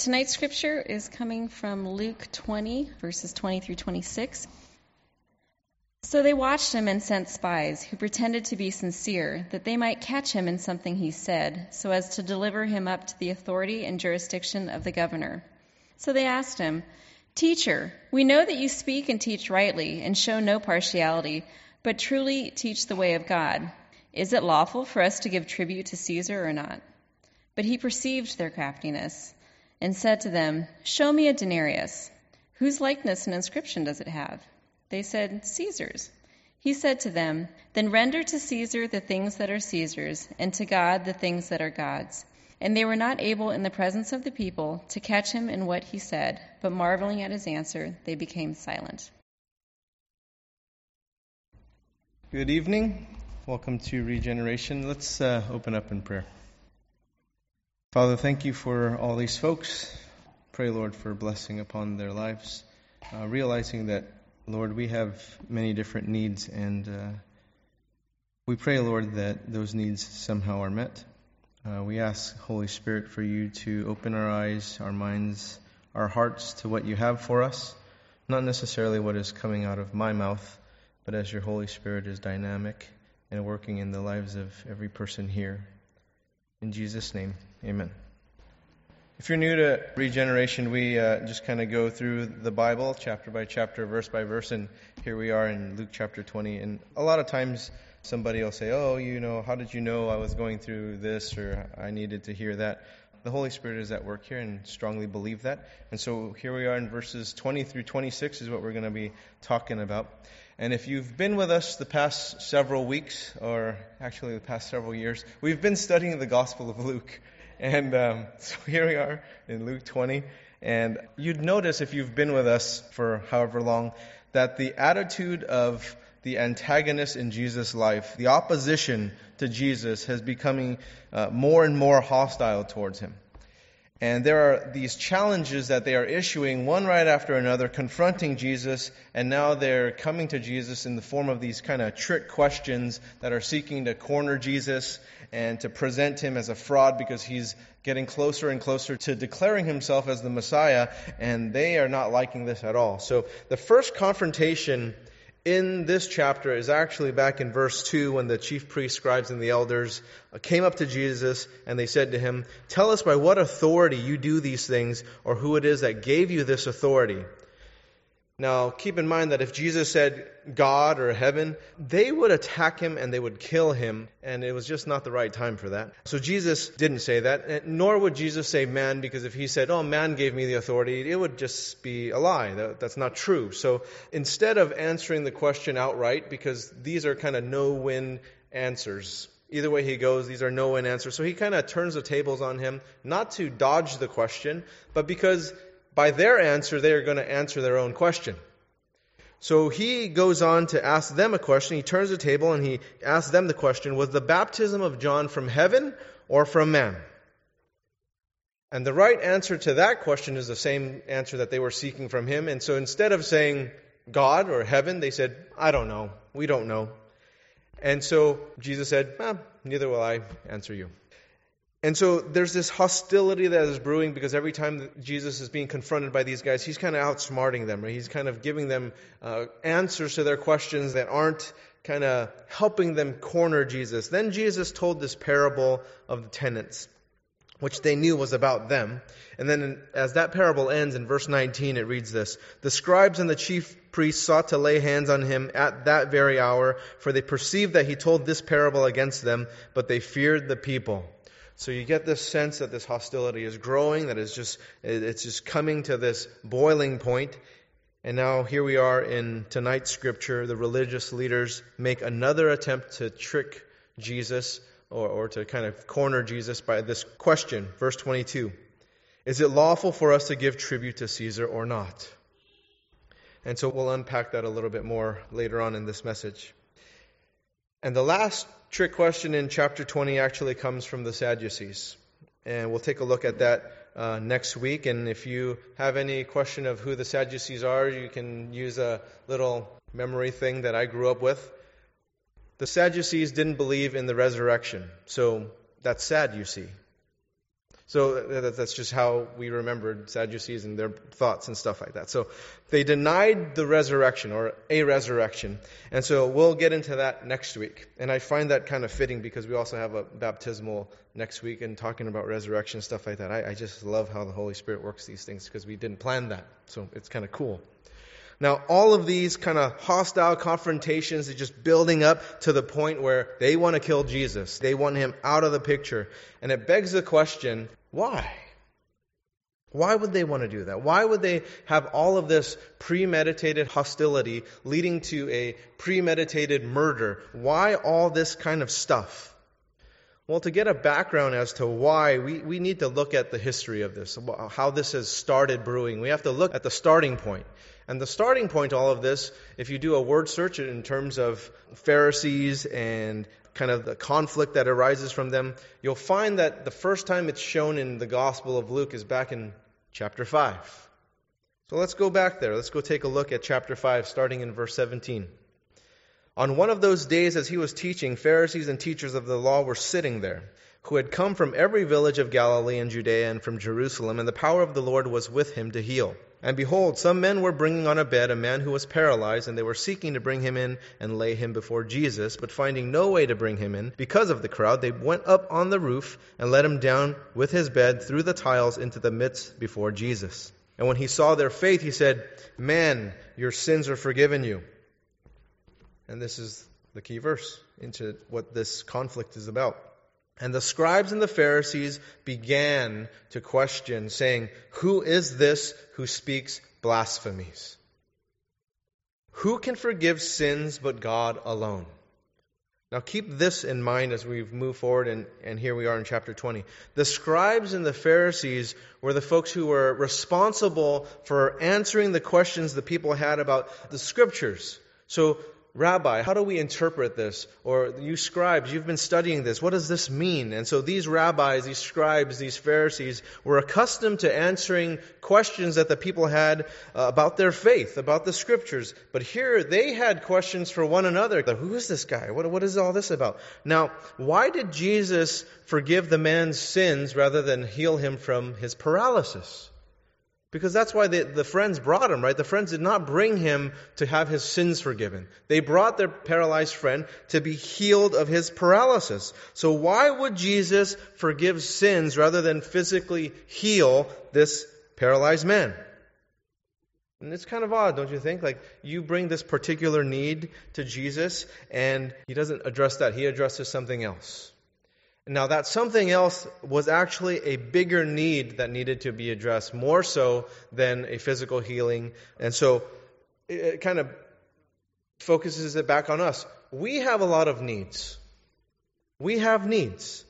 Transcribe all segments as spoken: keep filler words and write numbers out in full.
Tonight's scripture is coming from Luke twenty, verses twenty through twenty-six. So they watched him and sent spies, who pretended to be sincere, that they might catch him in something he said, so as to deliver him up to the authority and jurisdiction of the governor. So they asked him, "Teacher, we know that you speak and teach rightly, and show no partiality, but truly teach the way of God. Is it lawful for us to give tribute to Caesar or not?" But he perceived their craftiness, and said to them, "Show me a denarius. Whose likeness and inscription does it have?" They said, "Caesar's." He said to them, "Then render to Caesar the things that are Caesar's, and to God the things that are God's." And they were not able in the presence of the people to catch him in what he said, but marveling at his answer, they became silent. Good evening. Welcome to Regeneration. Let's uh, open up in prayer. Father, thank you for all these folks. Pray, Lord, for a blessing upon their lives, uh, realizing that, Lord, we have many different needs, and uh, we pray, Lord, that those needs somehow are met. Uh, we ask, Holy Spirit, for you to open our eyes, our minds, our hearts to what you have for us, not necessarily what is coming out of my mouth, but as your Holy Spirit is dynamic and working in the lives of every person here. In Jesus' name, amen. If you're new to Regeneration, we uh, just kind of go through the Bible chapter by chapter, verse by verse, and here we are in Luke chapter twenty, and a lot of times somebody will say, "Oh, you know, how did you know I was going through this?" or "I needed to hear that." The Holy Spirit is at work here, and strongly believe that. And so here we are in verses twenty through twenty-six is what we're going to be talking about. And if you've been with us the past several weeks, or actually the past several years, we've been studying the Gospel of Luke. And um, so here we are in Luke twenty. And you'd notice, if you've been with us for however long, that the attitude of the antagonist in Jesus' life, the opposition to Jesus, has becoming uh, more and more hostile towards him. And there are these challenges that they are issuing, one right after another, confronting Jesus, and now they're coming to Jesus in the form of these kind of trick questions that are seeking to corner Jesus and to present him as a fraud, because he's getting closer and closer to declaring himself as the Messiah, and they are not liking this at all. So the first confrontation in this chapter is actually back in verse two, when the chief priests, scribes, and the elders came up to Jesus, and they said to him, "Tell us by what authority you do these things, or who it is that gave you this authority." Now, keep in mind that if Jesus said God or heaven, they would attack him and they would kill him, and it was just not the right time for that. So Jesus didn't say that, nor would Jesus say man, because if he said, "Oh, man gave me the authority," it would just be a lie. That, that's not true. So instead of answering the question outright, because these are kind of no-win answers, either way he goes, these are no-win answers. So he kind of turns the tables on him, not to dodge the question, but because by their answer, they are going to answer their own question. So he goes on to ask them a question. He turns the table and he asks them the question, "Was the baptism of John from heaven or from man?" And the right answer to that question is the same answer that they were seeking from him. And so instead of saying God or heaven, they said, "I don't know. We don't know." And so Jesus said, eh, "Neither will I answer you." And so there's this hostility that is brewing, because every time Jesus is being confronted by these guys, he's kind of outsmarting them, right? He's kind of giving them uh, answers to their questions that aren't kind of helping them corner Jesus. Then Jesus told this parable of the tenants, which they knew was about them. And then as that parable ends in verse nineteen, it reads this: "The scribes and the chief priests sought to lay hands on him at that very hour, for they perceived that he told this parable against them, but they feared the people." So you get this sense that this hostility is growing, that it's just it's just coming to this boiling point. And now here we are in tonight's scripture. The religious leaders make another attempt to trick Jesus, or, or to kind of corner Jesus by this question. Verse twenty-two, "Is it lawful for us to give tribute to Caesar or not?" And so we'll unpack that a little bit more later on in this message. And the last trick question in chapter twenty actually comes from the Sadducees. And we'll take a look at that uh, next week. And if you have any question of who the Sadducees are, you can use a little memory thing that I grew up with. The Sadducees didn't believe in the resurrection. So that's sad, you see. So that's just how we remembered Sadducees and their thoughts and stuff like that. So they denied the resurrection or a resurrection. And so we'll get into that next week. And I find that kind of fitting because we also have a baptismal next week and talking about resurrection, stuff like that. I, I just love how the Holy Spirit works these things because we didn't plan that. So it's kind of cool. Now, all of these kind of hostile confrontations are just building up to the point where they want to kill Jesus. They want him out of the picture. And it begs the question, why? Why would they want to do that? Why would they have all of this premeditated hostility leading to a premeditated murder? Why all this kind of stuff? Well, to get a background as to why, we, we need to look at the history of this, how this has started brewing. We have to look at the starting point. And the starting point, all of this, if you do a word search in terms of Pharisees and kind of the conflict that arises from them, you'll find that the first time it's shown in the Gospel of Luke is back in chapter five. So let's go back there. Let's go take a look at chapter five, starting in verse seventeen. On one of those days as he was teaching, Pharisees and teachers of the law were sitting there, who had come from every village of Galilee and Judea and from Jerusalem, and the power of the Lord was with him to heal. And behold, some men were bringing on a bed a man who was paralyzed, and they were seeking to bring him in and lay him before Jesus. But finding no way to bring him in, because of the crowd, they went up on the roof and let him down with his bed through the tiles into the midst before Jesus. And when he saw their faith, he said, "Man, your sins are forgiven you." And this is the key verse into what this conflict is about. And the scribes and the Pharisees began to question, saying, "Who is this who speaks blasphemies? Who can forgive sins but God alone?" Now keep this in mind as we move forward, and, and here we are in chapter twenty. The scribes and the Pharisees were the folks who were responsible for answering the questions the people had about the Scriptures. So, "Rabbi, how do we interpret this?" Or, "You scribes, you've been studying this. What does this mean?" And so these rabbis, these scribes, these Pharisees were accustomed to answering questions that the people had about their faith, about the Scriptures. But here they had questions for one another. Who is this guy? What, what is all this about? Now, why did Jesus forgive the man's sins rather than heal him from his paralysis? Because that's why the, the friends brought him, right? The friends did not bring him to have his sins forgiven. They brought their paralyzed friend to be healed of his paralysis. So why would Jesus forgive sins rather than physically heal this paralyzed man? And it's kind of odd, don't you think? Like, you bring this particular need to Jesus, and he doesn't address that. He addresses something else. Now, that something else was actually a bigger need that needed to be addressed, more so than a physical healing. And so it kind of focuses it back on us. We have a lot of needs. We have needs.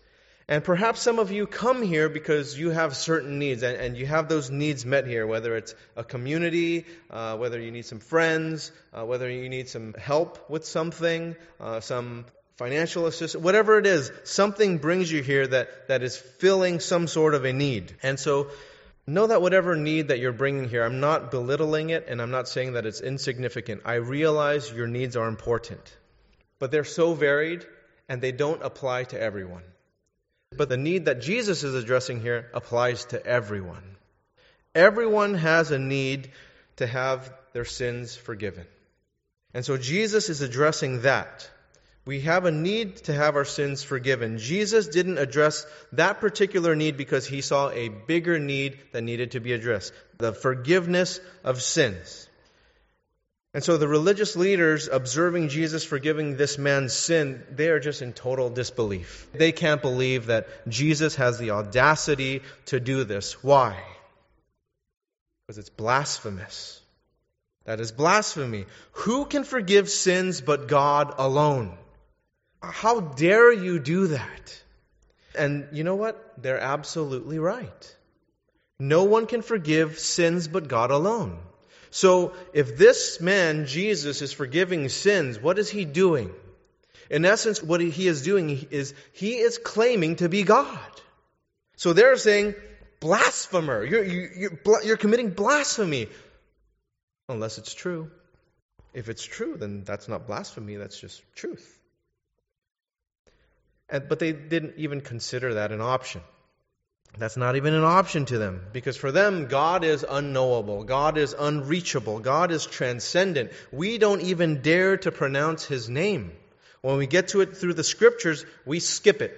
And perhaps some of you come here because you have certain needs, and, and you have those needs met here, whether it's a community, uh, whether you need some friends, uh, whether you need some help with something, uh, some financial assistance, whatever it is, something brings you here that, that is filling some sort of a need. And so know that whatever need that you're bringing here, I'm not belittling it, and I'm not saying that it's insignificant. I realize your needs are important, but they're so varied and they don't apply to everyone. But the need that Jesus is addressing here applies to everyone. Everyone has a need to have their sins forgiven. And so Jesus is addressing that. We have a need to have our sins forgiven. Jesus didn't address that particular need because he saw a bigger need that needed to be addressed, the forgiveness of sins. And so the religious leaders observing Jesus forgiving this man's sin, they are just in total disbelief. They can't believe that Jesus has the audacity to do this. Why? Because it's blasphemous. That is blasphemy. Who can forgive sins but God alone? How dare you do that? And you know what? They're absolutely right. No one can forgive sins but God alone. So if this man, Jesus, is forgiving sins, what is he doing? In essence, what he is doing is he is claiming to be God. So they're saying, blasphemer. You're, you're, you're committing blasphemy. Unless it's true. If it's true, then that's not blasphemy. That's just truth. But they didn't even consider that an option. That's not even an option to them, because for them, God is unknowable. God is unreachable. God is transcendent. We don't even dare to pronounce His name. When we get to it through the Scriptures, we skip it.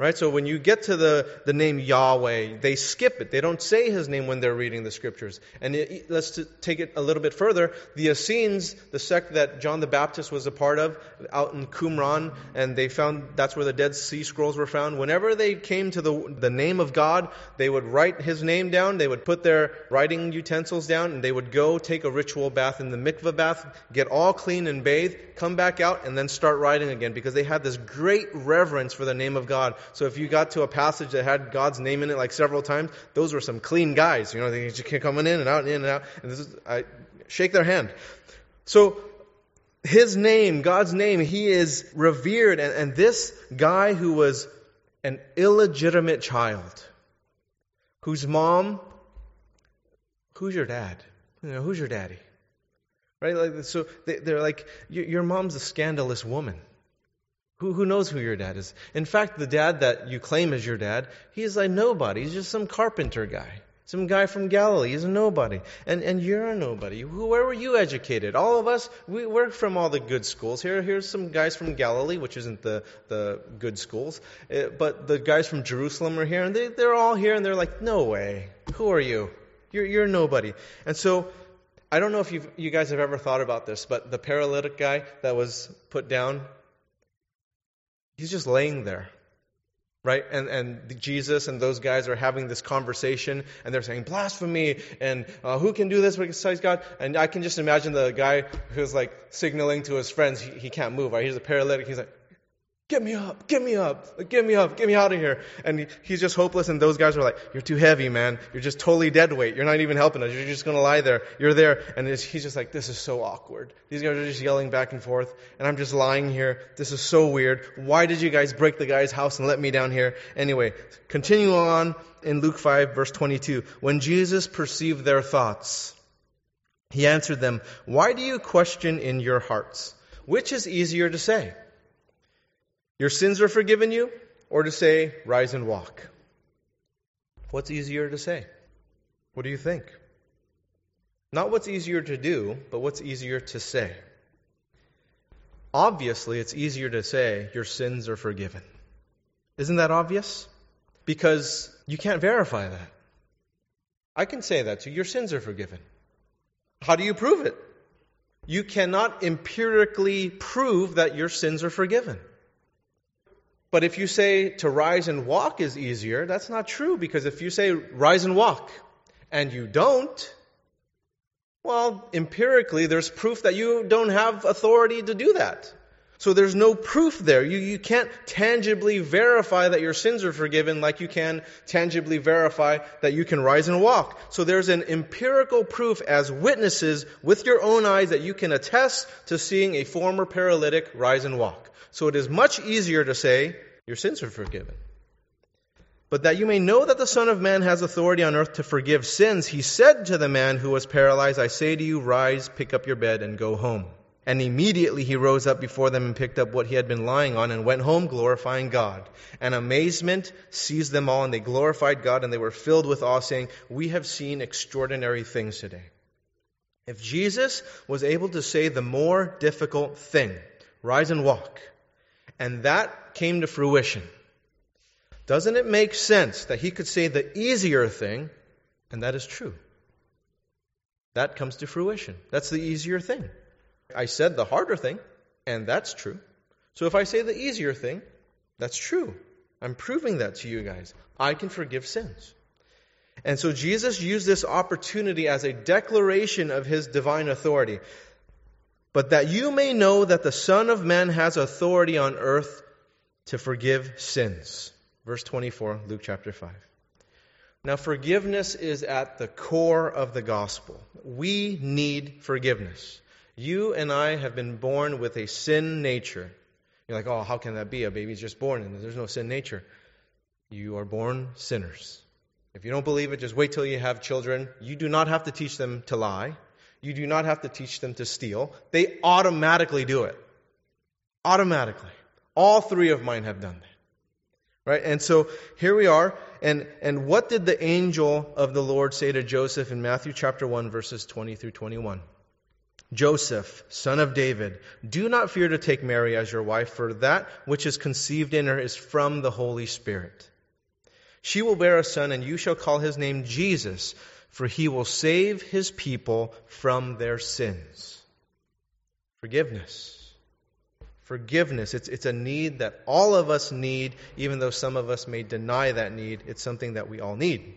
Right? So when you get to the, the name Yahweh, they skip it. They don't say His name when they're reading the Scriptures. And it, let's take it a little bit further. The Essenes, the sect that John the Baptist was a part of out in Qumran, and they found that's where the Dead Sea Scrolls were found. Whenever they came to the, the name of God, they would write His name down. They would put their writing utensils down, and they would go take a ritual bath in the mikveh bath, get all clean and bathe, come back out, and then start writing again, because they had this great reverence for the name of God. So if you got to a passage that had God's name in it like several times, those were some clean guys. You know, they just kept coming in and out and in and out. And this is, I shake their hand. So His name, God's name, He is revered. And, and this guy who was an illegitimate child, whose mom, who's your dad? You know, who's your daddy? Right? Like, so they, they're like, your mom's a scandalous woman. Who knows who your dad is? In fact, the dad that you claim is your dad, he is like nobody. He's just some carpenter guy. Some guy from Galilee. He's a nobody. And and you're a nobody. Who, where were you educated? All of us, we, we're from all the good schools. Here, here's some guys from Galilee, which isn't the, the good schools. Uh, but the guys from Jerusalem are here, and they, they're all here, and they're like, no way. Who are you? You're, you're nobody. And so I don't know if you've, you guys have ever thought about this, but the paralytic guy that was put down, he's just laying there, right? And and Jesus and those guys are having this conversation, and they're saying, blasphemy, and uh, who can do this besides God? And I can just imagine the guy who's like signaling to his friends, he, he can't move, right? He's a paralytic, he's like, get me up, get me up, get me up, get me out of here. And he, he's just hopeless, and those guys are like, you're too heavy, man. You're just totally dead weight. You're not even helping us. You're just going to lie there. You're there. And it's, he's just like, this is so awkward. These guys are just yelling back and forth, and I'm just lying here. This is so weird. Why did you guys break the guy's house and let me down here? Anyway, continue on in Luke five, verse twenty-two. When Jesus perceived their thoughts, He answered them, why do you question in your hearts? Which is easier to say, your sins are forgiven you, or to say, rise and walk? What's easier to say? What do you think? Not what's easier to do, but what's easier to say. Obviously, it's easier to say, your sins are forgiven. Isn't that obvious? Because you can't verify that. I can say that to you, your sins are forgiven. How do you prove it? You cannot empirically prove that your sins are forgiven. But if you say to rise and walk is easier, that's not true, because if you say rise and walk and you don't, well, empirically there's proof that you don't have authority to do that. So there's no proof there. You, you can't tangibly verify that your sins are forgiven like you can tangibly verify that you can rise and walk. So there's an empirical proof as witnesses with your own eyes that you can attest to seeing a former paralytic rise and walk. So it is much easier to say, your sins are forgiven. But that you may know that the Son of Man has authority on earth to forgive sins, He said to the man who was paralyzed, I say to you, rise, pick up your bed, and go home. And immediately he rose up before them and picked up what he had been lying on and went home glorifying God. And amazement seized them all, and they glorified God, and they were filled with awe, saying, we have seen extraordinary things today. If Jesus was able to say the more difficult thing, rise and walk, and that came to fruition, doesn't it make sense that He could say the easier thing, and that is true? That comes to fruition. That's the easier thing. I said the harder thing, and that's true. So if I say the easier thing, that's true. I'm proving that to you guys. I can forgive sins. And so Jesus used this opportunity as a declaration of His divine authority. But that you may know that the Son of Man has authority on earth to forgive sins. Verse twenty-four, Luke chapter five. Now, forgiveness is at the core of the gospel. We need forgiveness. You and I have been born with a sin nature. You're like, oh, how can that be? A baby's just born and there's no sin nature. You are born sinners. If you don't believe it, just wait till you have children. You do not have to teach them to lie. You do not have to teach them to steal. They automatically do it. Automatically. All three of mine have done that. Right? And so here we are. And, and what did the angel of the Lord say to Joseph in Matthew chapter one, verses twenty through twenty-one? Joseph, son of David, do not fear to take Mary as your wife, for that which is conceived in her is from the Holy Spirit. She will bear a son, and you shall call his name Jesus, for he will save his people from their sins. Forgiveness. Forgiveness. It's, it's a need that all of us need, even though some of us may deny that need. It's something that we all need.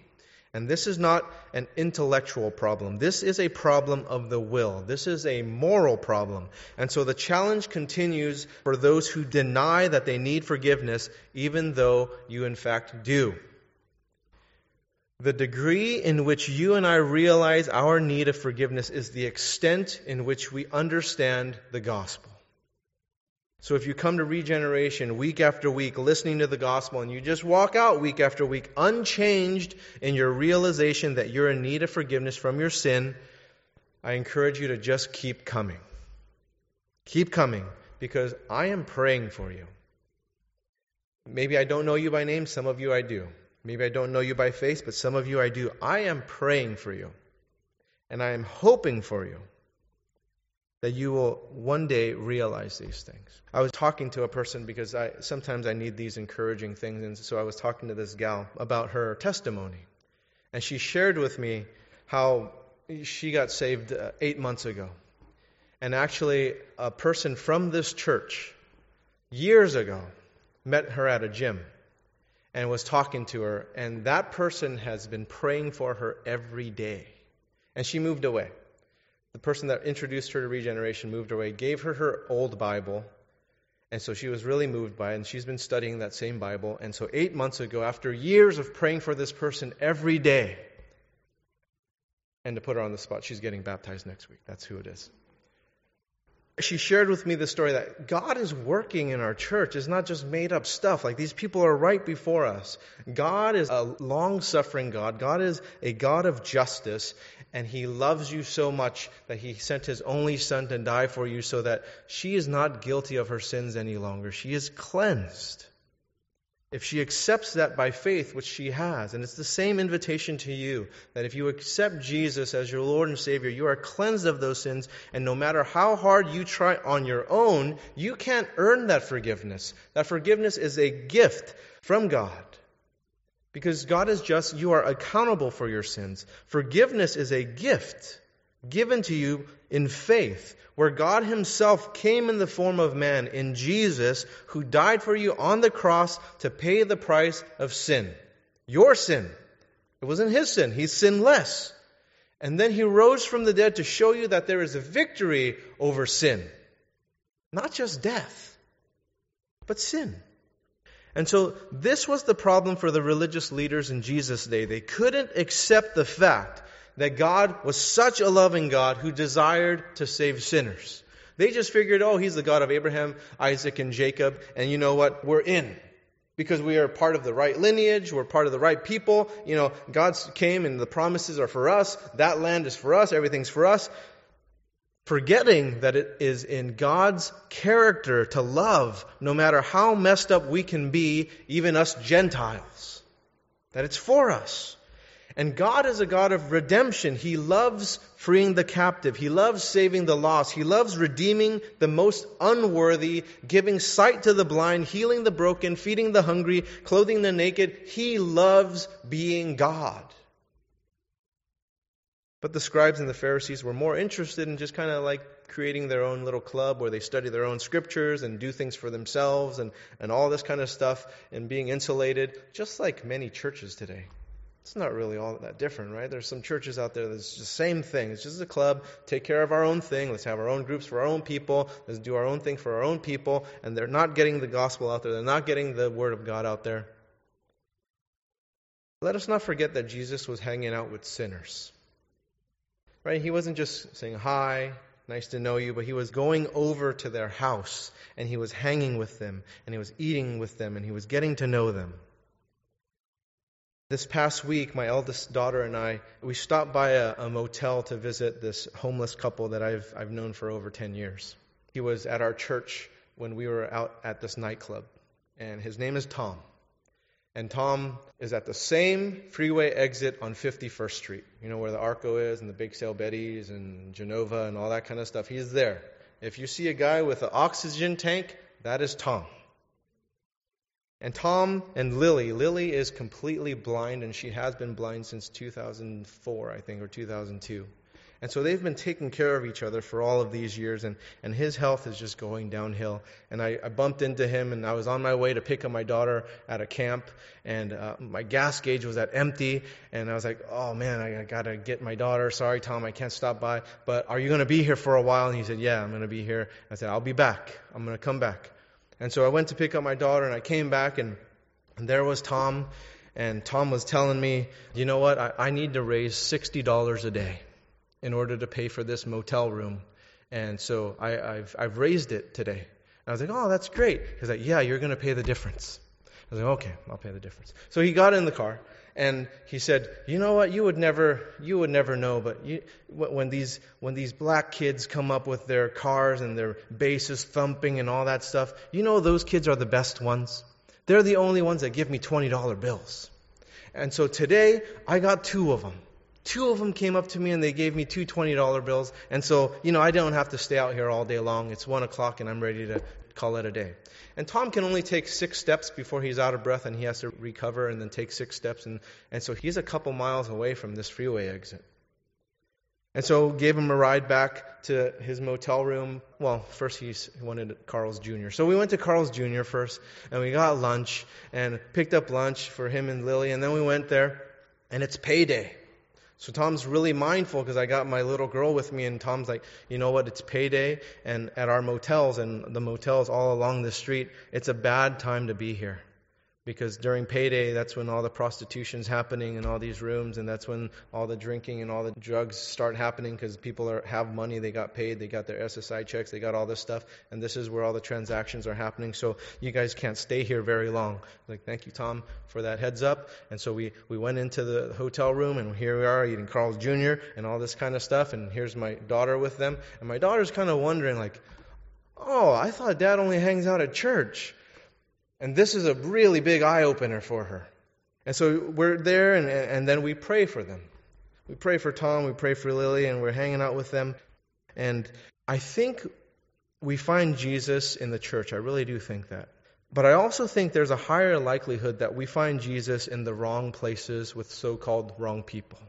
And this is not an intellectual problem. This is a problem of the will. This is a moral problem. And so the challenge continues for those who deny that they need forgiveness, even though you in fact do. The degree in which you and I realize our need of forgiveness is the extent in which we understand the gospel. So if you come to Regeneration week after week, listening to the gospel, and you just walk out week after week unchanged in your realization that you're in need of forgiveness from your sin, I encourage you to just keep coming. Keep coming, because I am praying for you. Maybe I don't know you by name, some of you I do. Maybe I don't know you by face, but some of you I do. I am praying for you, and I am hoping for you, that you will one day realize these things. I was talking to a person because I sometimes I need these encouraging things. And so I was talking to this gal about her testimony. And she shared with me how she got saved uh, eight months ago. And actually a person from this church years ago met her at a gym and was talking to her. And that person has been praying for her every day. And she moved away. The person that introduced her to Regeneration moved away, gave her her old Bible, and so she was really moved by it, and she's been studying that same Bible. And so eight months ago, after years of praying for this person every day, and to put her on the spot, she's getting baptized next week. That's who it is. She shared with me the story that God is working in our church. It's not just made up stuff. Like, these people are right before us. God is a long-suffering God. God is a God of justice. And He loves you so much that He sent His only Son to die for you so that she is not guilty of her sins any longer. She is cleansed. If she accepts that by faith, which she has, and it's the same invitation to you, that if you accept Jesus as your Lord and Savior, you are cleansed of those sins, and no matter how hard you try on your own, you can't earn that forgiveness. That forgiveness is a gift from God. Because God is just, you are accountable for your sins. Forgiveness is a gift given to you in faith, where God Himself came in the form of man, in Jesus, who died for you on the cross to pay the price of sin. Your sin. It wasn't His sin. He's sinless. And then He rose from the dead to show you that there is a victory over sin. Not just death, but sin. And so this was the problem for the religious leaders in Jesus' day. They couldn't accept the fact that God was such a loving God who desired to save sinners. They just figured, oh, He's the God of Abraham, Isaac, and Jacob, and you know what? We're in. Because we are part of the right lineage, we're part of the right people. You know, God came and the promises are for us, that land is for us, everything's for us. Forgetting that it is in God's character to love, no matter how messed up we can be, even us Gentiles. That it's for us. And God is a God of redemption. He loves freeing the captive. He loves saving the lost. He loves redeeming the most unworthy, giving sight to the blind, healing the broken, feeding the hungry, clothing the naked. He loves being God. But the scribes and the Pharisees were more interested in just kind of like creating their own little club where they study their own scriptures and do things for themselves and, and all this kind of stuff and being insulated, just like many churches today. It's not really all that different, right? There's some churches out there that's the same thing. It's just a club. Take care of our own thing. Let's have our own groups for our own people. Let's do our own thing for our own people. And they're not getting the gospel out there. They're not getting the word of God out there. Let us not forget that Jesus was hanging out with sinners. Right? He wasn't just saying, hi, nice to know you, but He was going over to their house and He was hanging with them and He was eating with them and He was getting to know them. This past week, my eldest daughter and I, we stopped by a, a motel to visit this homeless couple that I've I've known for over ten years. He was at our church when we were out at this nightclub, and his name is Tom. and Tom is at the same freeway exit on fifty-first street. You know, where the Arco is and the Big Sale Betty's and Genova and all that kind of stuff. He's there. If you see a guy with an oxygen tank, that is Tom. And Tom and Lily, Lily is completely blind, and she has been blind since two thousand four, I think, or two thousand two. And so they've been taking care of each other for all of these years, and, and his health is just going downhill. And I, I bumped into him, and I was on my way to pick up my daughter at a camp, and uh, my gas gauge was at empty, and I was like, oh man, I, I got to get my daughter. Sorry, Tom, I can't stop by, but are you going to be here for a while? And he said, yeah, I'm going to be here. I said, I'll be back. I'm going to come back. And so I went to pick up my daughter, and I came back, and, and there was Tom. And Tom was telling me, you know what, I, I need to raise sixty dollars a day in order to pay for this motel room. And so I, I've, I've raised it today. And I was like, oh, that's great. He's like, yeah, you're going to pay the difference. I was like, okay, I'll pay the difference. So he got in the car, and he said, you know what, you would never, you would never know, but you, when these when these black kids come up with their cars and their basses thumping and all that stuff, you know those kids are the best ones. They're the only ones that give me twenty dollar bills. And so today, I got two of them. Two of them came up to me, and they gave me two twenty dollar bills. And so, you know, I don't have to stay out here all day long. It's one o'clock, and I'm ready to call it a day. And Tom can only take six steps before he's out of breath, and he has to recover and then take six steps. And, and so he's a couple miles away from this freeway exit. And so gave him a ride back to his motel room. Well, first he wanted Carl's Junior So we went to Carl's Junior first, and we got lunch and picked up lunch for him and Lily. And then we went there, and it's payday. So Tom's really mindful because I got my little girl with me, and Tom's like, you know what, it's payday, and at our motels and the motels all along the street, it's a bad time to be here because during payday, that's when all the prostitution's happening in all these rooms, and that's when all the drinking and all the drugs start happening because people are, have money, they got paid, they got their S S I checks, they got all this stuff, and this is where all the transactions are happening, so you guys can't stay here very long. Like, thank you, Tom, for that heads up. And so we, we went into the hotel room, and here we are eating Carl's Junior and all this kind of stuff, and here's my daughter with them, and my daughter's kind of wondering, like, oh, I thought Dad only hangs out at church. And this is a really big eye-opener for her. And so we're there, and, and then we pray for them. We pray for Tom, we pray for Lily, and we're hanging out with them. And I think we find Jesus in the church. I really do think that. But I also think there's a higher likelihood that we find Jesus in the wrong places with so-called wrong people.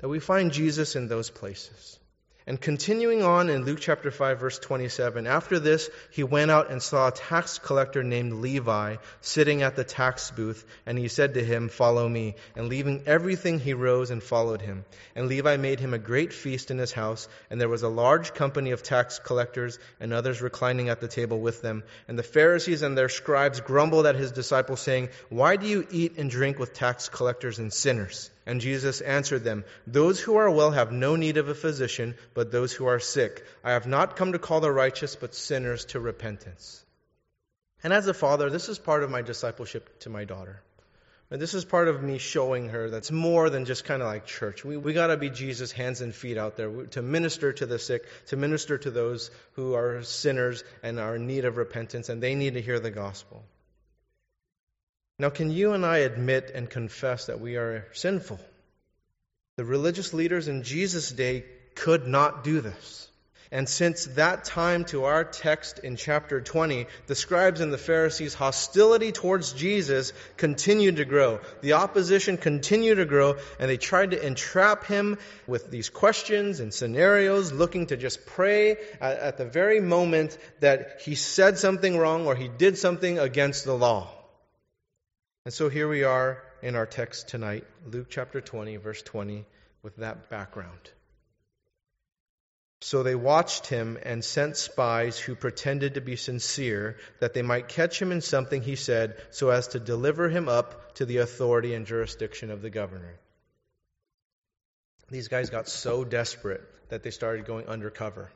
That we find Jesus in those places. And continuing on in Luke chapter five, verse twenty-seven, after this, he went out and saw a tax collector named Levi sitting at the tax booth, and he said to him, follow me. And leaving everything, he rose and followed him. And Levi made him a great feast in his house, and there was a large company of tax collectors and others reclining at the table with them. And the Pharisees and their scribes grumbled at his disciples, saying, why do you eat and drink with tax collectors and sinners? And Jesus answered them, those who are well have no need of a physician, but those who are sick. I have not come to call the righteous, but sinners to repentance. And as a father, this is part of my discipleship to my daughter. And this is part of me showing her that's more than just kind of like church. We we got to be Jesus' hands and feet out there to minister to the sick, to minister to those who are sinners and are in need of repentance, and they need to hear the gospel. Now, can you and I admit and confess that we are sinful? The religious leaders in Jesus' day could not do this. And since that time to our text in chapter twenty, the scribes and the Pharisees' hostility towards Jesus continued to grow. The opposition continued to grow, and they tried to entrap him with these questions and scenarios, looking to just pray at, at the very moment that he said something wrong or he did something against the law. And so here we are in our text tonight, Luke chapter twenty, verse twenty, with that background. So they watched him and sent spies who pretended to be sincere, that they might catch him in something he said, so as to deliver him up to the authority and jurisdiction of the governor. These guys got so desperate that they started going undercover.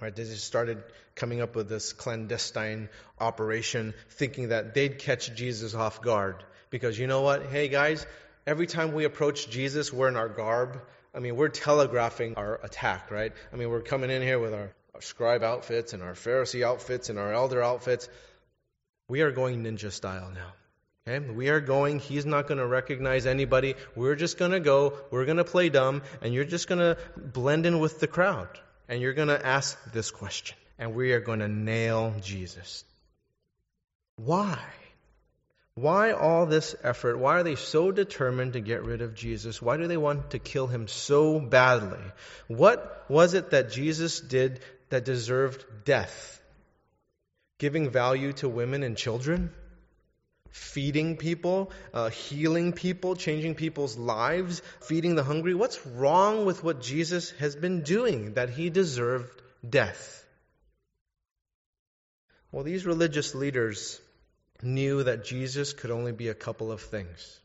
Right, they just started coming up with this clandestine operation, thinking that they'd catch Jesus off guard. Because you know what? Hey guys, every time we approach Jesus, we're in our garb. I mean, we're telegraphing our attack, right? I mean, we're coming in here with our, our scribe outfits and our Pharisee outfits and our elder outfits. We are going ninja style now. Okay, we are going. He's not going to recognize anybody. We're just going to go. We're going to play dumb. And you're just going to blend in with the crowd. And you're going to ask this question. And we are going to nail Jesus. Why? Why all this effort? Why are they so determined to get rid of Jesus? Why do they want to kill him so badly? What was it that Jesus did that deserved death? Giving value to women and children? Feeding people, uh, healing people, changing people's lives, feeding the hungry? What's wrong with what Jesus has been doing that he deserved death? Well, these religious leaders knew that Jesus could only be a couple of things.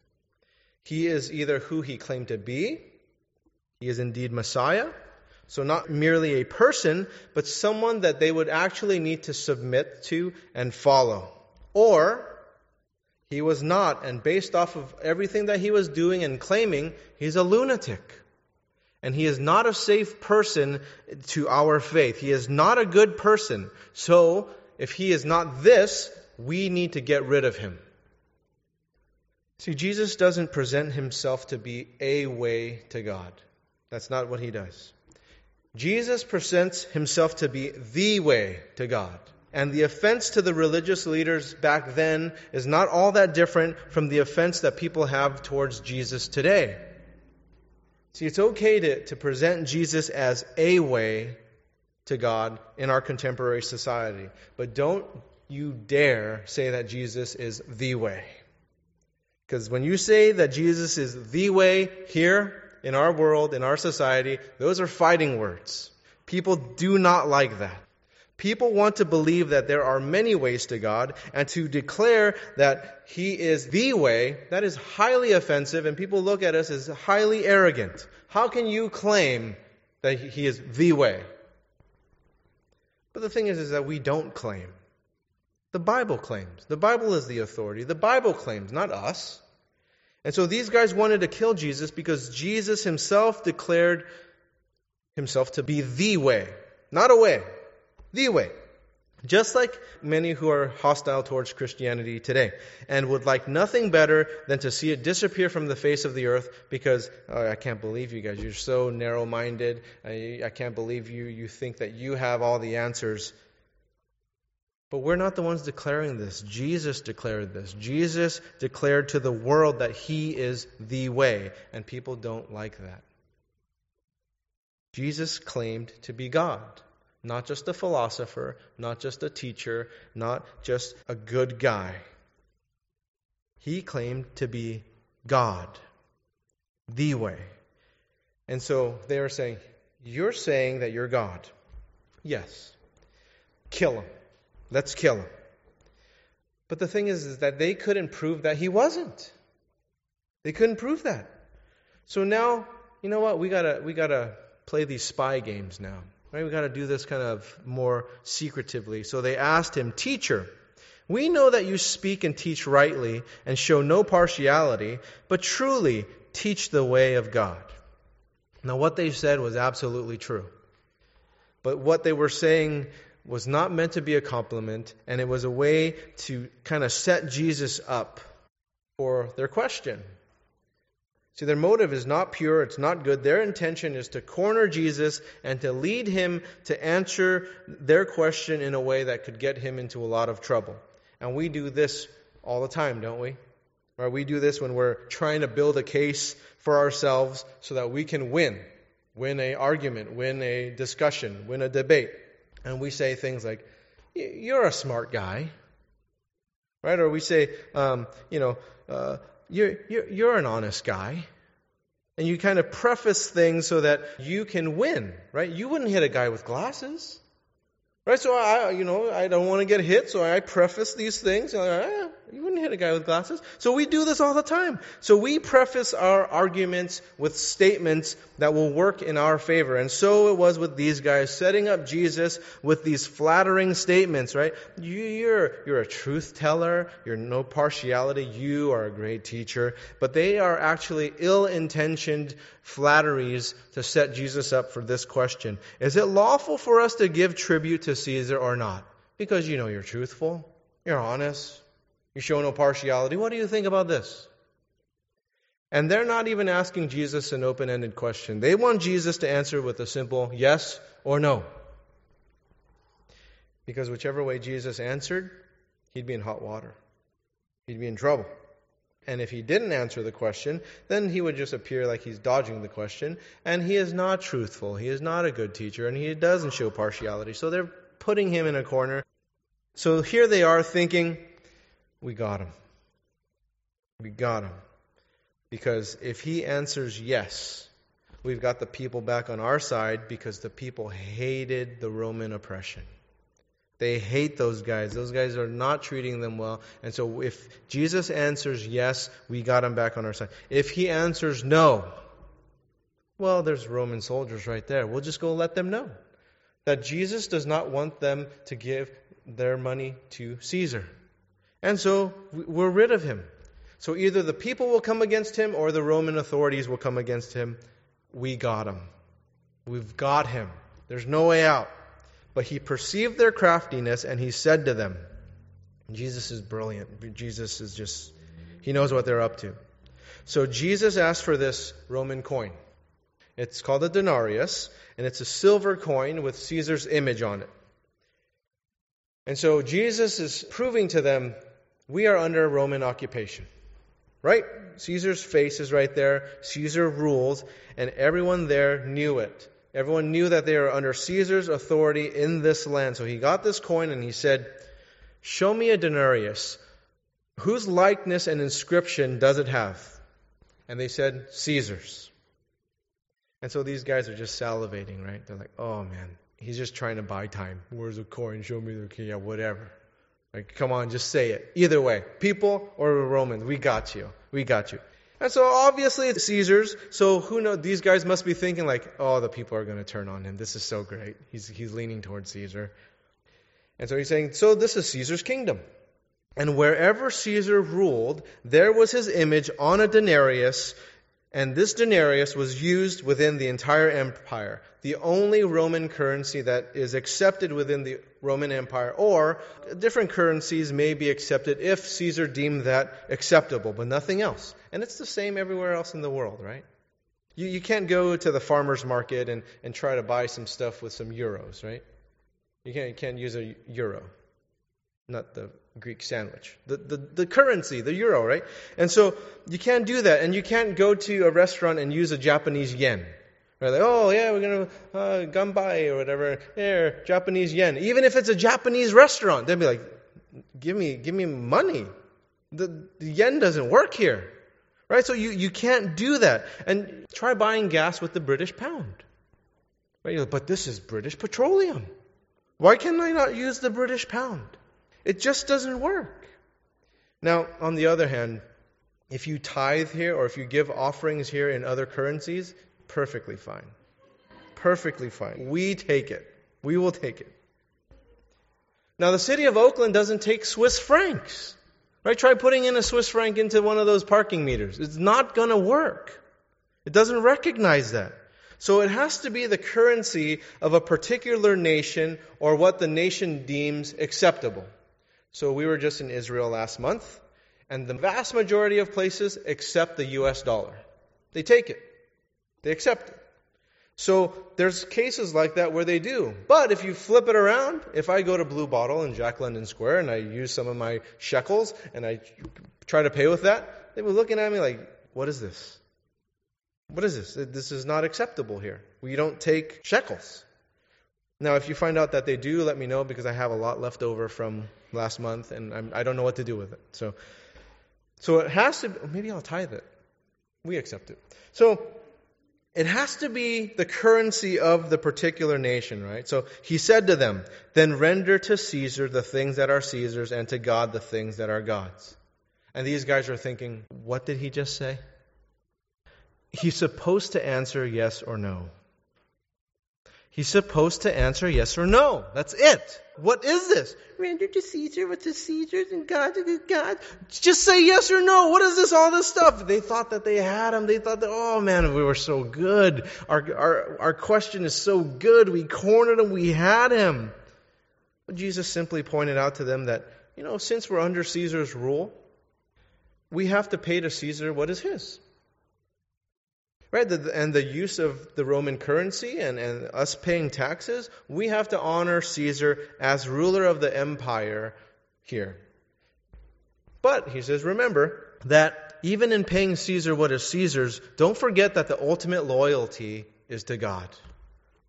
He is either who he claimed to be, he is indeed Messiah, so not merely a person, but someone that they would actually need to submit to and follow. Or he was not, and based off of everything that he was doing and claiming, he's a lunatic. And he is not a safe person to our faith. He is not a good person. So, if he is not this, we need to get rid of him. See, Jesus doesn't present himself to be a way to God. That's not what he does. Jesus presents himself to be the way to God. And the offense to the religious leaders back then is not all that different from the offense that people have towards Jesus today. See, it's okay to, to present Jesus as a way to God in our contemporary society. But don't you dare say that Jesus is the way. Because when you say that Jesus is the way here in our world, in our society, those are fighting words. People do not like that. People want to believe that there are many ways to God, and to declare that he is the way, that is highly offensive, and people look at us as highly arrogant. How can you claim that he is the way? But the thing is, is that we don't claim. The Bible claims. The Bible is the authority. The Bible claims, not us. And so these guys wanted to kill Jesus because Jesus himself declared himself to be the way. Not a way. The way. Just like many who are hostile towards Christianity today and would like nothing better than to see it disappear from the face of the earth because, oh, I can't believe you guys. You're so narrow-minded. I, I can't believe you. You think that you have all the answers. But we're not the ones declaring this. Jesus declared this. Jesus declared to the world that he is the way, and people don't like that. Jesus claimed to be God, not just a philosopher, not just a teacher, not just a good guy. He claimed to be God, the way. And so they are saying, you're saying that you're God. Yes. Kill him. Let's kill him. But the thing is, is that they couldn't prove that he wasn't. They couldn't prove that. So now, you know what? We gotta we gotta play these spy games now, right? We gotta do this kind of more secretively. So they asked him, "Teacher, we know that you speak and teach rightly and show no partiality, but truly teach the way of God." Now, what they said was absolutely true, but what they were saying was not meant to be a compliment, and it was a way to kind of set Jesus up for their question. See, their motive is not pure, it's not good. Their intention is to corner Jesus and to lead him to answer their question in a way that could get him into a lot of trouble. And we do this all the time, don't we? Or we do this when we're trying to build a case for ourselves so that we can win. Win an argument, win a discussion, win a debate. And we say things like, "You're a smart guy," right? Or we say, um, "You know, uh, you're, you're you're an honest guy," and you kind of preface things so that you can win, right? You wouldn't hit a guy with glasses, right? So I, you know, I don't want to get hit, so I preface these things. Eh, you wouldn't hit a guy with glasses. So we do this all the time. So we preface our arguments with statements that will work in our favor. And so it was with these guys, setting up Jesus with these flattering statements, right? You're, you're a truth teller. You're no partiality. You are a great teacher. But they are actually ill-intentioned flatteries to set Jesus up for this question. Is it lawful for us to give tribute to Caesar or not? Because you know you're truthful. You're honest. You show no partiality. What do you think about this? And they're not even asking Jesus an open-ended question. They want Jesus to answer with a simple yes or no. Because whichever way Jesus answered, he'd be in hot water. He'd be in trouble. And if he didn't answer the question, then he would just appear like he's dodging the question. And he is not truthful. He is not a good teacher. And he doesn't show partiality. So they're putting him in a corner. So here they are thinking, we got him. We got him. Because if he answers yes, we've got the people back on our side, because the people hated the Roman oppression. They hate those guys. Those guys are not treating them well. And so if Jesus answers yes, we got him back on our side. If he answers no, well, there's Roman soldiers right there. We'll just go let them know that Jesus does not want them to give their money to Caesar. And so we're rid of him. So either the people will come against him or the Roman authorities will come against him. We got him. We've got him. There's no way out. But he perceived their craftiness and he said to them, Jesus is brilliant. Jesus is just, he knows what they're up to. So Jesus asked for this Roman coin. It's called a denarius, and it's a silver coin with Caesar's image on it. And so Jesus is proving to them, we are under Roman occupation. Right? Caesar's face is right there. Caesar rules, and everyone there knew it. Everyone knew that they were under Caesar's authority in this land. So he got this coin and he said, show me a denarius. Whose likeness and inscription does it have? And they said, Caesar's. And so these guys are just salivating, right? They're like, oh man, he's just trying to buy time. Where's the coin? Show me the coin. Yeah, whatever. Like, come on, just say it. Either way, people or Romans, we got you. We got you. And so obviously it's Caesar's, so who knows, these guys must be thinking like, oh, the people are going to turn on him. This is so great. He's he's leaning towards Caesar. And so he's saying, so this is Caesar's kingdom. And wherever Caesar ruled, there was his image on a denarius, and this denarius was used within the entire empire, the only Roman currency that is accepted within the Roman Empire, or different currencies may be accepted if Caesar deemed that acceptable, but nothing else. And it's the same everywhere else in the world, right? You you can't go to the farmer's market and, and try to buy some stuff with some euros, right? You can't, you can't use a euro, not the Greek sandwich. The, the the currency, the euro, right? And so you can't do that, and you can't go to a restaurant and use a Japanese yen. Right? Like, oh yeah, we're going to uh, ganbai or whatever. Here, Japanese yen. Even if it's a Japanese restaurant, they'd be like, give me give me money. The, the yen doesn't work here. Right? So you, you can't do that. And try buying gas with the British pound. Right? You're like, but this is British petroleum. Why can I not use the British pound? It just doesn't work. Now, on the other hand, if you tithe here or if you give offerings here in other currencies, perfectly fine. Perfectly fine. We take it. We will take it. Now, the city of Oakland doesn't take Swiss francs. Right? Try putting in a Swiss franc into one of those parking meters. It's not going to work. It doesn't recognize that. So it has to be the currency of a particular nation or what the nation deems acceptable. So we were just in Israel last month, and the vast majority of places accept the U S dollar. They take it. They accept it. So there's cases like that where they do. But if you flip it around, if I go to Blue Bottle in Jack London Square and I use some of my shekels and I try to pay with that, they were looking at me like, what is this? What is this? This is not acceptable here. We don't take shekels. Now, if you find out that they do, let me know, because I have a lot left over from last month and I'm, I don't know what to do with it. So, so it has to, maybe I'll tithe it. We accept it. So it has to be the currency of the particular nation, right? So he said to them, then render to Caesar the things that are Caesar's, and to God the things that are God's. And these guys are thinking, what did he just say? He's supposed to answer yes or no. He's supposed to answer yes or no. That's it. What is this? Render to Caesar what's to Caesar's and God to God. Just say yes or no. What is this? All this stuff. They thought that they had him. They thought that, oh man, we were so good. Our, our, our question is so good. We cornered him. We had him. But Jesus simply pointed out to them that you know, since we're under Caesar's rule, we have to pay to Caesar what is his. Right? The, and the use of the Roman currency and, and us paying taxes, we have to honor Caesar as ruler of the empire here. But, he says, remember that even in paying Caesar what is Caesar's, don't forget that the ultimate loyalty is to God.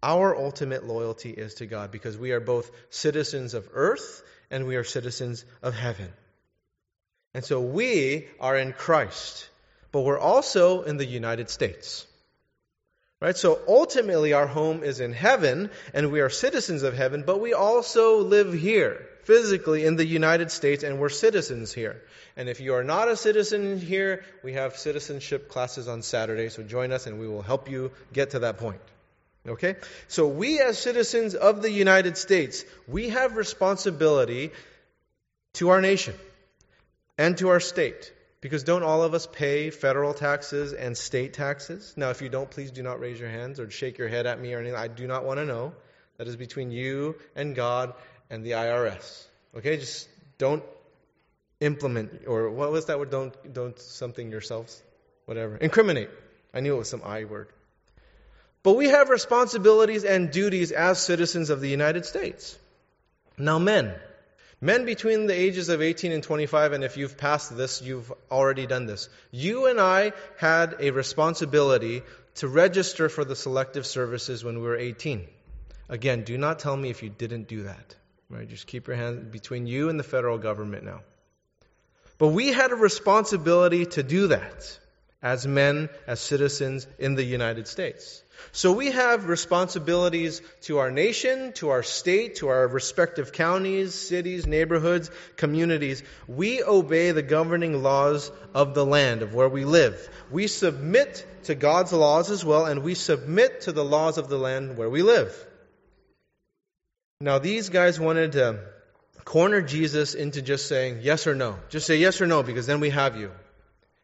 Our ultimate loyalty is to God because we are both citizens of earth and we are citizens of heaven. And so we are in Christ, but we're also in the United States. Right? So ultimately our home is in heaven and we are citizens of heaven, but we also live here physically in the United States and we're citizens here. And if you are not a citizen here, we have citizenship classes on Saturday, so join us and we will help you get to that point. Okay? So we as citizens of the United States, we have responsibility to our nation and to our state. Because don't all of us pay federal taxes and state taxes? Now, if you don't, please do not raise your hands or shake your head at me or anything. I do not want to know. That is between you and God and the I R S. Okay? Just don't implement, or what was that word? Don't, don't something yourselves? Whatever. Incriminate. I knew it was some I word. But we have responsibilities and duties as citizens of the United States. Now, men. Men between the ages of eighteen and twenty-five, and if you've passed this, you've already done this. You and I had a responsibility to register for the selective services when we were eighteen. Again, do not tell me if you didn't do that. Right? Just keep your hand between you and the federal government now. But we had a responsibility to do that as men, as citizens in the United States. So we have responsibilities to our nation, to our state, to our respective counties, cities, neighborhoods, communities. We obey the governing laws of the land, of where we live. We submit to God's laws as well, and we submit to the laws of the land where we live. Now these guys wanted to corner Jesus into just saying yes or no. Just say yes or no, because then we have you.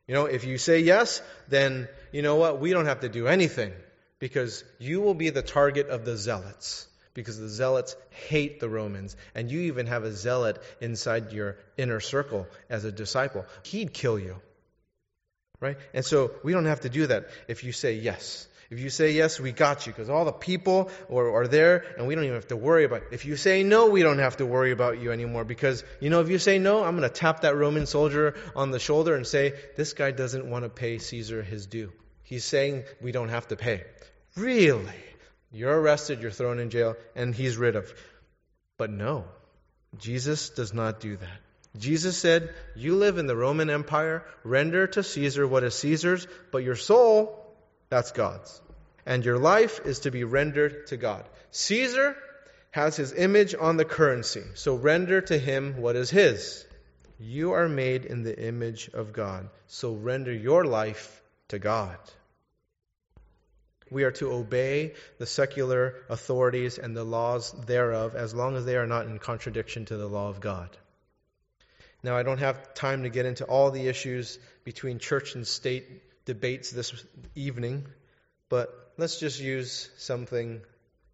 You know, if you say yes, then you know what? We don't have to do anything. Because you will be the target of the zealots. Because the zealots hate the Romans. And you even have a zealot inside your inner circle as a disciple. He'd kill you. Right? And so we don't have to do that if you say yes. If you say yes, we got you. Because all the people are, are there and we don't even have to worry about it. If you say no, we don't have to worry about you anymore. Because, you know, if you say no, I'm going to tap that Roman soldier on the shoulder and say, this guy doesn't want to pay Caesar his due. He's saying we don't have to pay. Really? You're arrested, you're thrown in jail, and he's rid of. But no, Jesus does not do that. Jesus said, you live in the Roman Empire, render to Caesar what is Caesar's, but your soul, that's God's. And your life is to be rendered to God. Caesar has his image on the currency, so render to him what is his. You are made in the image of God, so render your life to God. We are to obey the secular authorities and the laws thereof as long as they are not in contradiction to the law of God. Now, I don't have time to get into all the issues between church and state debates this evening, but let's just use something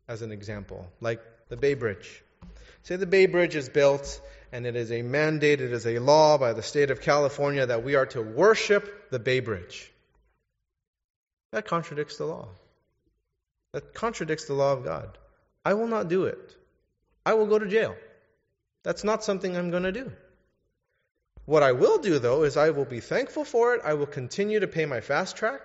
as an example, like the Bay Bridge. Say the Bay Bridge is built, and it is a mandate, it is a law by the state of California that we are to worship the Bay Bridge. That contradicts the law. That contradicts the law of God. I will not do it. I will go to jail. That's not something I'm going to do. What I will do, though, is I will be thankful for it. I will continue to pay my fast track.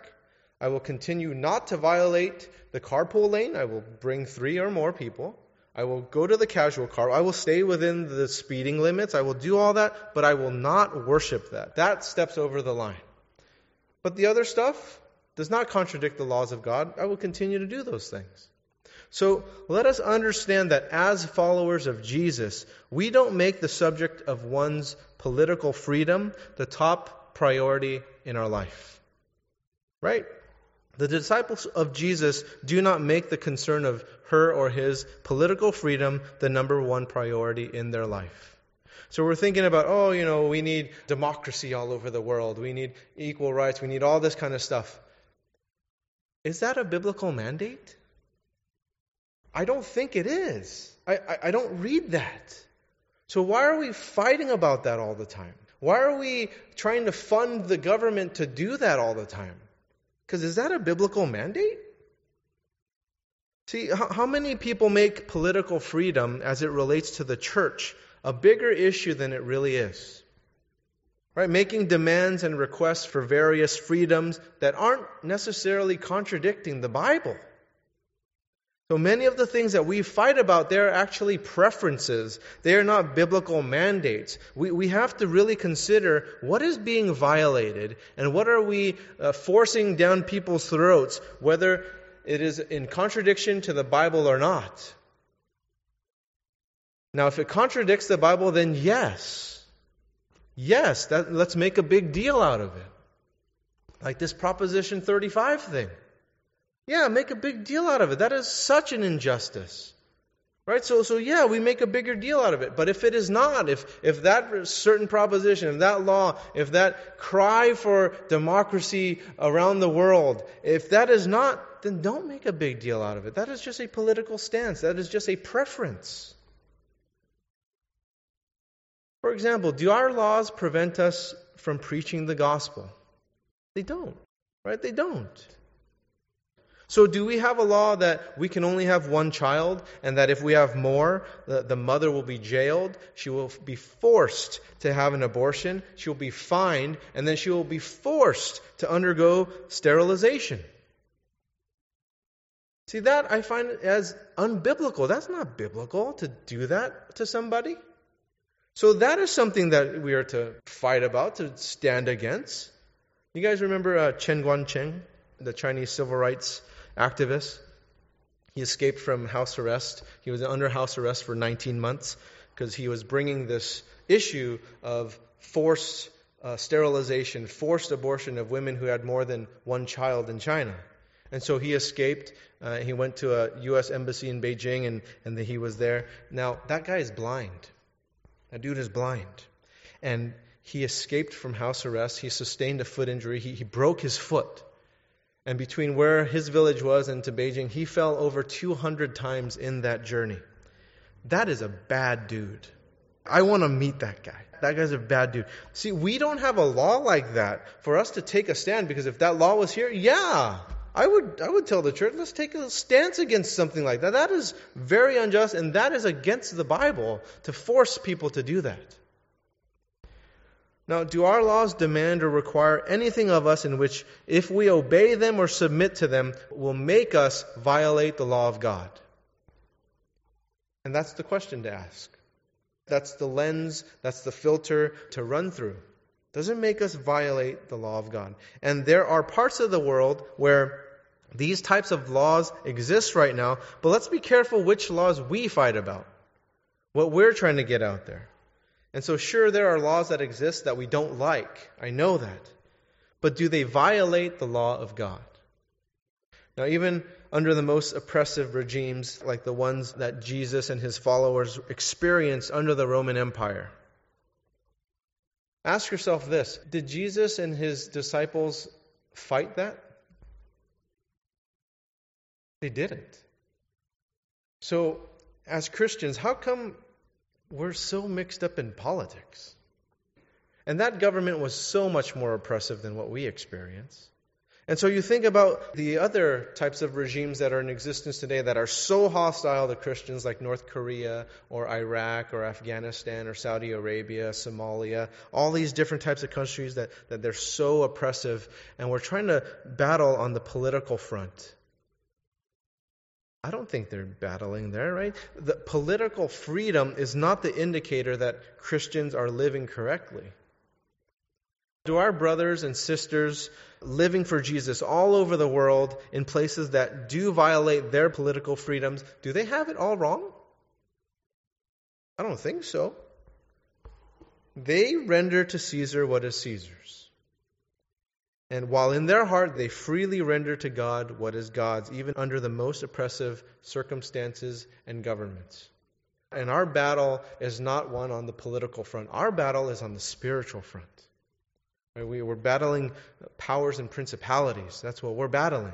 I will continue not to violate the carpool lane. I will bring three or more people. I will go to the casual car. I will stay within the speeding limits. I will do all that, but I will not worship that. That steps over the line. But the other stuff does not contradict the laws of God. I will continue to do those things. So let us understand that as followers of Jesus, we don't make the subject of one's political freedom the top priority in our life. Right? The disciples of Jesus do not make the concern of her or his political freedom the number one priority in their life. So we're thinking about, oh, you know, we need democracy all over the world. We need equal rights. We need all this kind of stuff. Is that a biblical mandate? I don't think it is. I, I, I don't read that. So why are we fighting about that all the time? Why are we trying to fund the government to do that all the time? Because is that a biblical mandate? See, how many people make political freedom as it relates to the church a bigger issue than it really is? Right? Making demands and requests for various freedoms that aren't necessarily contradicting the Bible. So many of the things that we fight about, they're actually preferences. They are not biblical mandates. We we have to really consider what is being violated and what are we uh, forcing down people's throats, whether it is in contradiction to the Bible or not. Now, if it contradicts the Bible, then yes. Yes, that, let's make a big deal out of it. Like this Proposition thirty-five thing. Yeah, make a big deal out of it. That is such an injustice. Right? So, so yeah, we make a bigger deal out of it. But if it is not, if if that certain proposition, if that law, if that cry for democracy around the world, if that is not, then don't make a big deal out of it. That is just a political stance. That is just a preference. For example, do our laws prevent us from preaching the gospel? They don't. Right? They don't. So do we have a law that we can only have one child and that if we have more, the, the mother will be jailed, she will be forced to have an abortion, she will be fined, and then she will be forced to undergo sterilization? See, that I find as unbiblical. That's not biblical to do that to somebody. So that is something that we are to fight about, to stand against. You guys remember uh, Chen Guangcheng, the Chinese civil rights activist? He escaped from house arrest. He was under house arrest for nineteen months because he was bringing this issue of forced uh, sterilization, forced abortion of women who had more than one child in China. And so he escaped. Uh, he went to a U S embassy in Beijing, and, and the, he was there. Now, that guy is blind. That dude is blind. And he escaped from house arrest. He sustained a foot injury. He, he broke his foot. And between where his village was and to Beijing, he fell over two hundred times in that journey. That is a bad dude. I want to meet that guy. That guy's a bad dude. See, we don't have a law like that for us to take a stand, because if that law was here, yeah, I would I would tell the church, let's take a stance against something like that. That is very unjust, and that is against the Bible to force people to do that. Now, do our laws demand or require anything of us in which, if we obey them or submit to them, will make us violate the law of God? And that's the question to ask. That's the lens, that's the filter to run through. Does it make us violate the law of God? And there are parts of the world where these types of laws exist right now, but let's be careful which laws we fight about, what we're trying to get out there. And so sure, there are laws that exist that we don't like. I know that. But do they violate the law of God? Now, even under the most oppressive regimes, like the ones that Jesus and his followers experienced under the Roman Empire, ask yourself this: did Jesus and his disciples fight that? They didn't. So, as Christians, how come we're so mixed up in politics? And that government was so much more oppressive than what we experience. And so you think about the other types of regimes that are in existence today that are so hostile to Christians, like North Korea or Iraq or Afghanistan or Saudi Arabia, Somalia, all these different types of countries that, that they're so oppressive, and we're trying to battle on the political front. I don't think they're battling there, right? The political freedom is not the indicator that Christians are living correctly. Do our brothers and sisters living for Jesus all over the world in places that do violate their political freedoms, do they have it all wrong? I don't think so. They render to Caesar what is Caesar's. And while in their heart they freely render to God what is God's, even under the most oppressive circumstances and governments. And our battle is not one on the political front. Our battle is on the spiritual front. We're battling powers and principalities. That's what we're battling.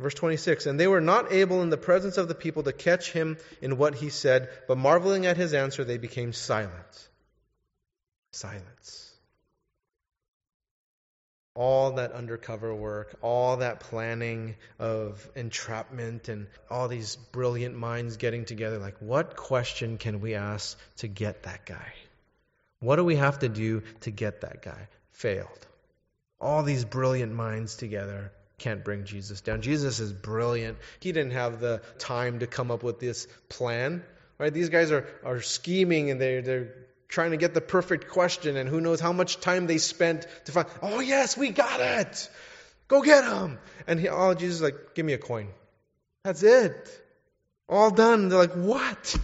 Verse twenty-six, and they were not able in the presence of the people to catch him in what he said, but marveling at his answer, they became silent. Silence. All that undercover work, all that planning of entrapment and all these brilliant minds getting together, like what question can we ask to get that guy? What do we have to do to get that guy? Failed. All these brilliant minds together can't bring Jesus down. Jesus is brilliant. He didn't have the time to come up with this plan. Right? These guys are, are scheming and they're... they're trying to get the perfect question, and who knows how much time they spent to find, oh yes, we got it! Go get him! And he, oh, Jesus is like, give me a coin. That's it. All done. They're like, what?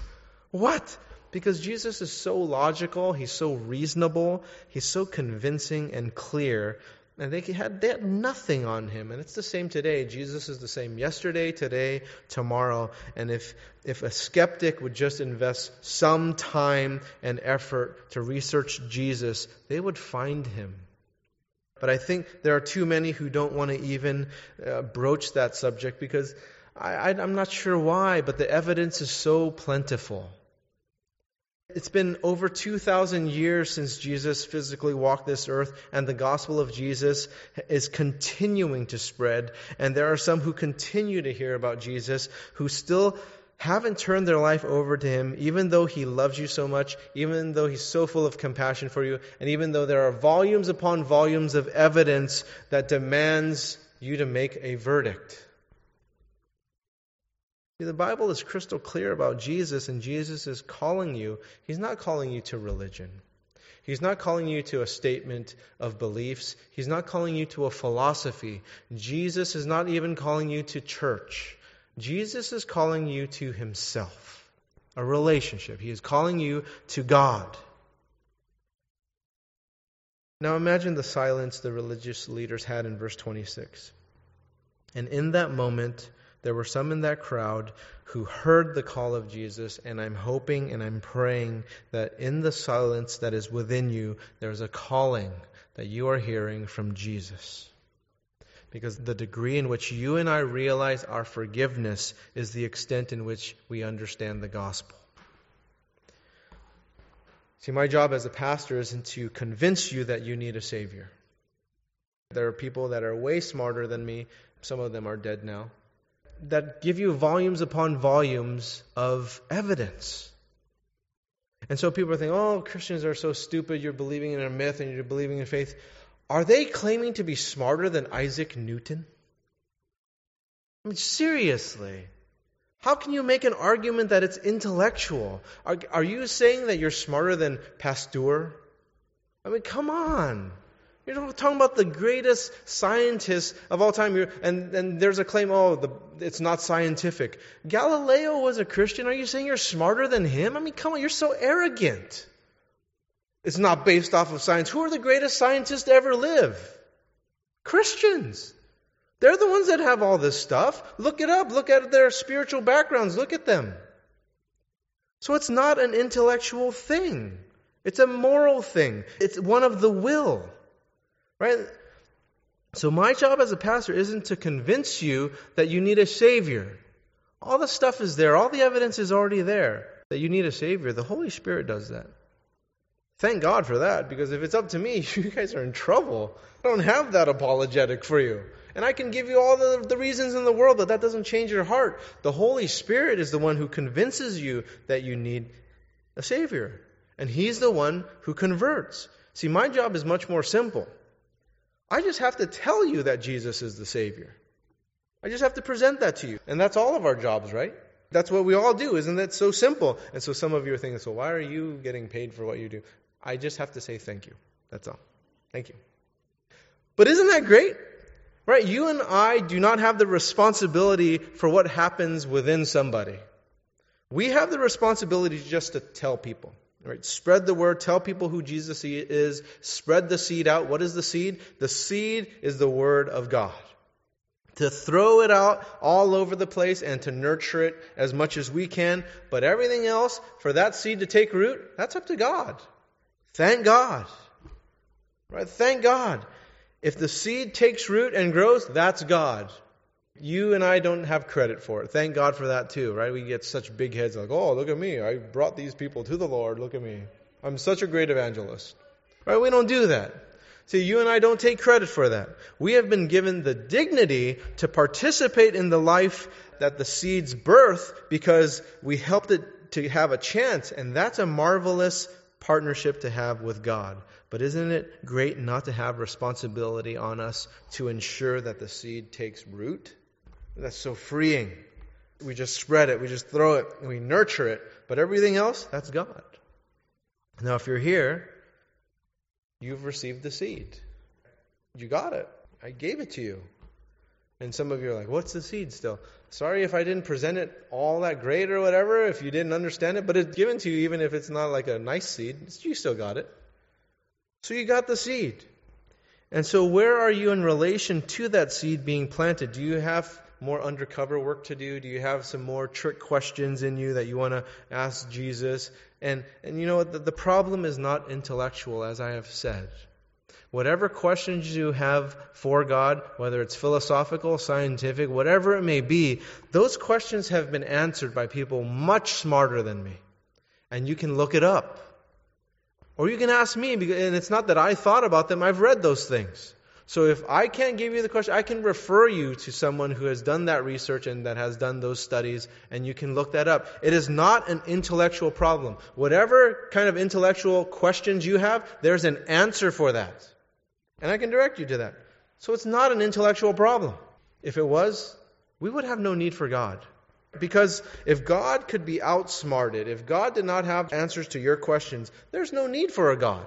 What? Because Jesus is so logical, he's so reasonable, he's so convincing and clear, and they had, they had nothing on him. And it's the same today. Jesus is the same yesterday, today, tomorrow. And if if a skeptic would just invest some time and effort to research Jesus, they would find him. But I think there are too many who don't want to even uh, broach that subject because I, I, I'm not sure why, but the evidence is so plentiful. It's been over two thousand years since Jesus physically walked this earth, and the gospel of Jesus is continuing to spread. And there are some who continue to hear about Jesus who still haven't turned their life over to him, even though he loves you so much, even though he's so full of compassion for you, and even though there are volumes upon volumes of evidence that demands you to make a verdict. The Bible is crystal clear about Jesus, and Jesus is calling you. He's not calling you to religion. He's not calling you to a statement of beliefs. He's not calling you to a philosophy. Jesus is not even calling you to church. Jesus is calling you to himself, a relationship. He is calling you to God. Now imagine the silence the religious leaders had in verse twenty-six. And in that moment, there were some in that crowd who heard the call of Jesus, and I'm hoping and I'm praying that in the silence that is within you, there's a calling that you are hearing from Jesus. Because the degree in which you and I realize our forgiveness is the extent in which we understand the gospel. See, my job as a pastor isn't to convince you that you need a Savior. There are people that are way smarter than me. Some of them are dead now. That give you volumes upon volumes of evidence. And so people are thinking, oh, Christians are so stupid, you're believing in a myth and you're believing in faith. Are they claiming to be smarter than Isaac Newton? I mean, seriously. How can you make an argument that it's intellectual? Are, are you saying that you're smarter than Pasteur? I mean, come on. You're talking about the greatest scientist of all time. You're, and, and there's a claim, oh, the, it's not scientific. Galileo was a Christian. Are you saying you're smarter than him? I mean, come on, you're so arrogant. It's not based off of science. Who are the greatest scientists to ever live? Christians. They're the ones that have all this stuff. Look it up. Look at their spiritual backgrounds. Look at them. So it's not an intellectual thing. It's a moral thing. It's one of the will. Right? So my job as a pastor isn't to convince you that you need a Savior. All the stuff is there. All the evidence is already there that you need a Savior. The Holy Spirit does that. Thank God for that, because if it's up to me, you guys are in trouble. I don't have that apologetic for you. And I can give you all the, the reasons in the world, but that doesn't change your heart. The Holy Spirit is the one who convinces you that you need a Savior. And He's the one who converts. See, my job is much more simple. I just have to tell you that Jesus is the Savior. I just have to present that to you. And that's all of our jobs, right? That's what we all do. Isn't that so simple? And so some of you are thinking, so why are you getting paid for what you do? I just have to say thank you. That's all. Thank you. But isn't that great? Right? You and I do not have the responsibility for what happens within somebody. We have the responsibility just to tell people. Right, spread the word, tell people who Jesus is, spread the seed out. What is the seed? The seed is the word of God. To throw it out all over the place and to nurture it as much as we can. But everything else, for that seed to take root, that's up to God. Thank God. Right? Thank God. If the seed takes root and grows, that's God. You and I don't have credit for it. Thank God for that too, right? We get such big heads like, oh, look at me. I brought these people to the Lord. Look at me. I'm such a great evangelist. Right? We don't do that. See, you and I don't take credit for that. We have been given the dignity to participate in the life that the seed's birth because we helped it to have a chance. And that's a marvelous partnership to have with God. But isn't it great not to have responsibility on us to ensure that the seed takes root? That's so freeing. We just spread it, we just throw it, and we nurture it. But everything else, that's God. Now, if you're here, you've received the seed. You got it. I gave it to you. And some of you are like, what's the seed still? Sorry if I didn't present it all that great or whatever, if you didn't understand it, but it's given to you even if it's not like a nice seed. You still got it. So you got the seed. And so where are you in relation to that seed being planted? Do you have more undercover work to do? Do you have some more trick questions in you that you want to ask Jesus? And and you know what? The, the problem is not intellectual, as I have said. Whatever questions you have for God, whether it's philosophical, scientific, whatever it may be, those questions have been answered by people much smarter than me. And you can look it up. Or you can ask me, because, and it's not that I thought about them, I've read those things. So if I can't give you the question, I can refer you to someone who has done that research and that has done those studies, and you can look that up. It is not an intellectual problem. Whatever kind of intellectual questions you have, there's an answer for that. And I can direct you to that. So it's not an intellectual problem. If it was, we would have no need for God. Because if God could be outsmarted, if God did not have answers to your questions, there's no need for a God.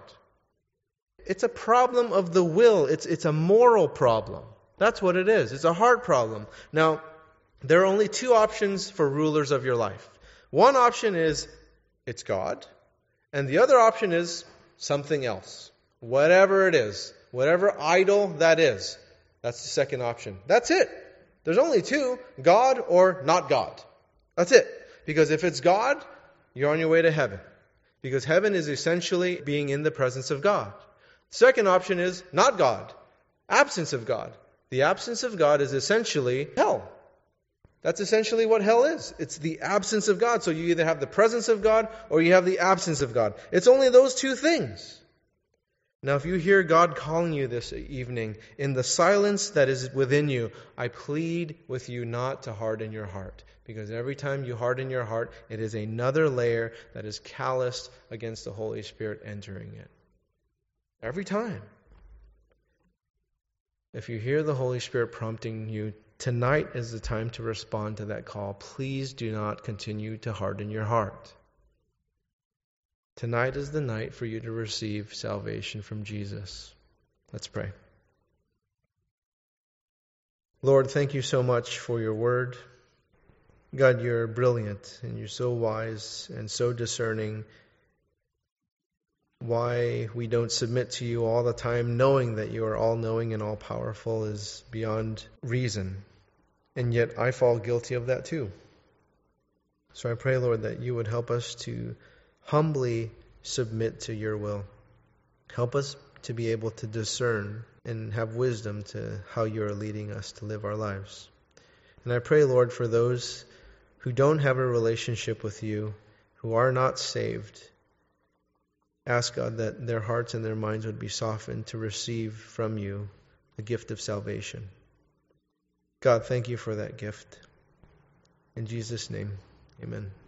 It's a problem of the will. It's it's a moral problem. That's what it is. It's a heart problem. Now, there are only two options for rulers of your life. One option is, it's God. And the other option is something else. Whatever it is. Whatever idol that is. That's the second option. That's it. There's only two. God or not God. That's it. Because if it's God, you're on your way to heaven. Because heaven is essentially being in the presence of God. Second option is not God, absence of God. The absence of God is essentially hell. That's essentially what hell is. It's the absence of God. So you either have the presence of God or you have the absence of God. It's only those two things. Now, if you hear God calling you this evening, in the silence that is within you, I plead with you not to harden your heart. Because every time you harden your heart, it is another layer that is calloused against the Holy Spirit entering it. Every time. If you hear the Holy Spirit prompting you, tonight is the time to respond to that call. Please do not continue to harden your heart. Tonight is the night for you to receive salvation from Jesus. Let's pray. Lord, thank you so much for your word. God, you're brilliant and you're so wise and so discerning. Why we don't submit to you all the time, knowing that you are all-knowing and all-powerful, is beyond reason. And yet I fall guilty of that too. So I pray, Lord, that you would help us to humbly submit to your will. Help us to be able to discern and have wisdom to how you are leading us to live our lives. And I pray, Lord, for those who don't have a relationship with you, who are not saved, ask God that their hearts and their minds would be softened to receive from you the gift of salvation. God, thank you for that gift. In Jesus' name, amen.